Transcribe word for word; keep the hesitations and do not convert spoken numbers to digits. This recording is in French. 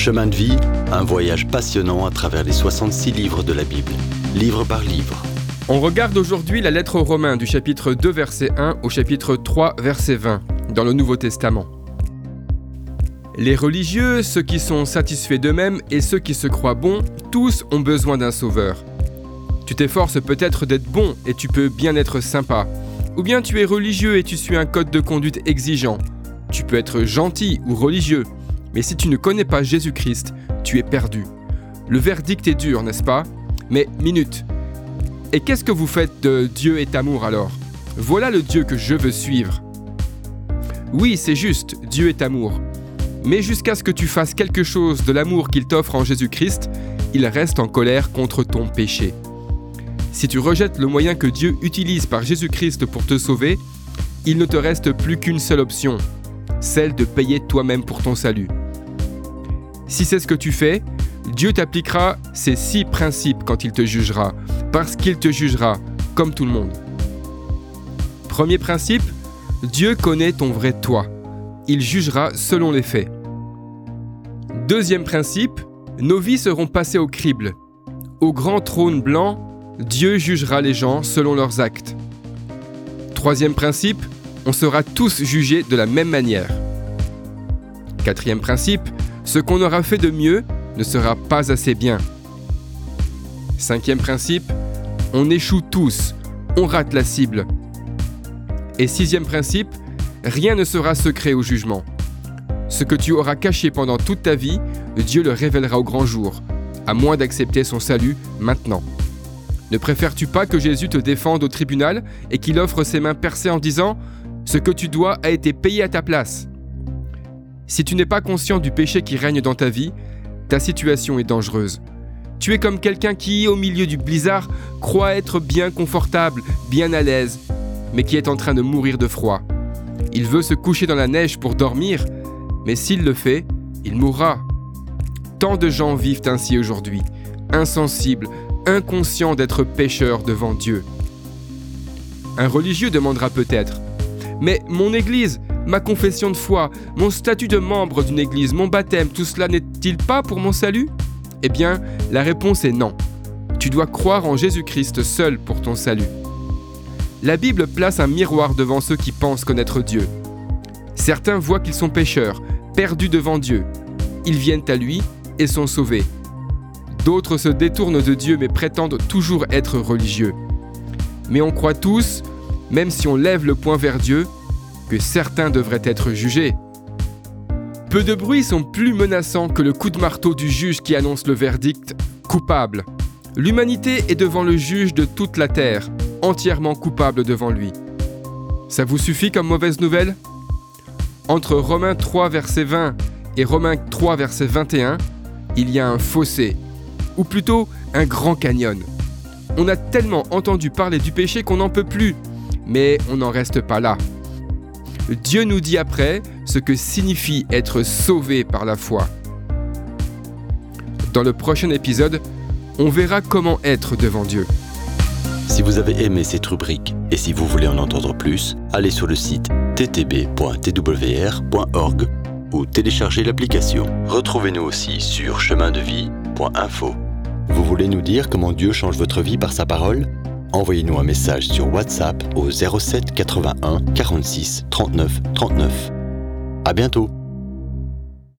Chemin de vie, un voyage passionnant à travers les soixante-six livres de la Bible, livre par livre. On regarde aujourd'hui la lettre aux Romains du chapitre deux, verset un au chapitre trois, verset vingt, dans le Nouveau Testament. Les religieux, ceux qui sont satisfaits d'eux-mêmes et ceux qui se croient bons, tous ont besoin d'un sauveur. Tu t'efforces peut-être d'être bon et tu peux bien être sympa. Ou bien tu es religieux et tu suis un code de conduite exigeant. Tu peux être gentil ou religieux, mais si tu ne connais pas Jésus-Christ, tu es perdu. Le verdict est dur, n'est-ce pas? Mais minute. Et qu'est-ce que vous faites de Dieu est amour alors? Voilà le Dieu que je veux suivre. Oui, c'est juste, Dieu est amour. Mais jusqu'à ce que tu fasses quelque chose de l'amour qu'il t'offre en Jésus-Christ, il reste en colère contre ton péché. Si tu rejettes le moyen que Dieu utilise par Jésus-Christ pour te sauver, il ne te reste plus qu'une seule option, celle de payer toi-même pour ton salut. Si c'est ce que tu fais, Dieu t'appliquera ces six principes quand il te jugera, parce qu'il te jugera, comme tout le monde. Premier principe, Dieu connaît ton vrai toi. Il jugera selon les faits. Deuxième principe, nos vies seront passées au crible. Au grand trône blanc, Dieu jugera les gens selon leurs actes. Troisième principe, on sera tous jugés de la même manière. Quatrième principe, ce qu'on aura fait de mieux ne sera pas assez bien. Cinquième principe, on échoue tous, on rate la cible. Et sixième principe, rien ne sera secret au jugement. Ce que tu auras caché pendant toute ta vie, Dieu le révélera au grand jour, à moins d'accepter son salut maintenant. Ne préfères-tu pas que Jésus te défende au tribunal et qu'il offre ses mains percées en disant « Ce que tu dois a été payé à ta place ». Si tu n'es pas conscient du péché qui règne dans ta vie, ta situation est dangereuse. Tu es comme quelqu'un qui, au milieu du blizzard, croit être bien confortable, bien à l'aise, mais qui est en train de mourir de froid. Il veut se coucher dans la neige pour dormir, mais s'il le fait, il mourra. Tant de gens vivent ainsi aujourd'hui, insensibles, inconscients d'être pécheurs devant Dieu. Un religieux demandera peut-être « Mais mon église, ma confession de foi, mon statut de membre d'une église, mon baptême, tout cela n'est-il pas pour mon salut ?» Eh bien, la réponse est non. Tu dois croire en Jésus-Christ seul pour ton salut. La Bible place un miroir devant ceux qui pensent connaître Dieu. Certains voient qu'ils sont pécheurs, perdus devant Dieu. Ils viennent à lui et sont sauvés. D'autres se détournent de Dieu mais prétendent toujours être religieux. Mais on croit tous, même si on lève le poing vers Dieu, que certains devraient être jugés. Peu de bruits sont plus menaçants que le coup de marteau du juge qui annonce le verdict « coupable ». L'humanité est devant le juge de toute la terre, entièrement coupable devant lui. Ça vous suffit comme mauvaise nouvelle? Entre Romains trois, verset vingt et Romains trois, verset vingt et un, il y a un fossé, ou plutôt un grand canyon. On a tellement entendu parler du péché qu'on n'en peut plus, mais on n'en reste pas là. Dieu nous dit après ce que signifie être sauvé par la foi. Dans le prochain épisode, on verra comment être devant Dieu. Si vous avez aimé cette rubrique et si vous voulez en entendre plus, allez sur le site t t b point t w r point org ou téléchargez l'application. Retrouvez-nous aussi sur chemin de vie point info. Vous voulez nous dire comment Dieu change votre vie par sa parole? Envoyez-nous un message sur WhatsApp au zéro sept quatre-vingt-un quarante-six trente-neuf trente-neuf. À bientôt!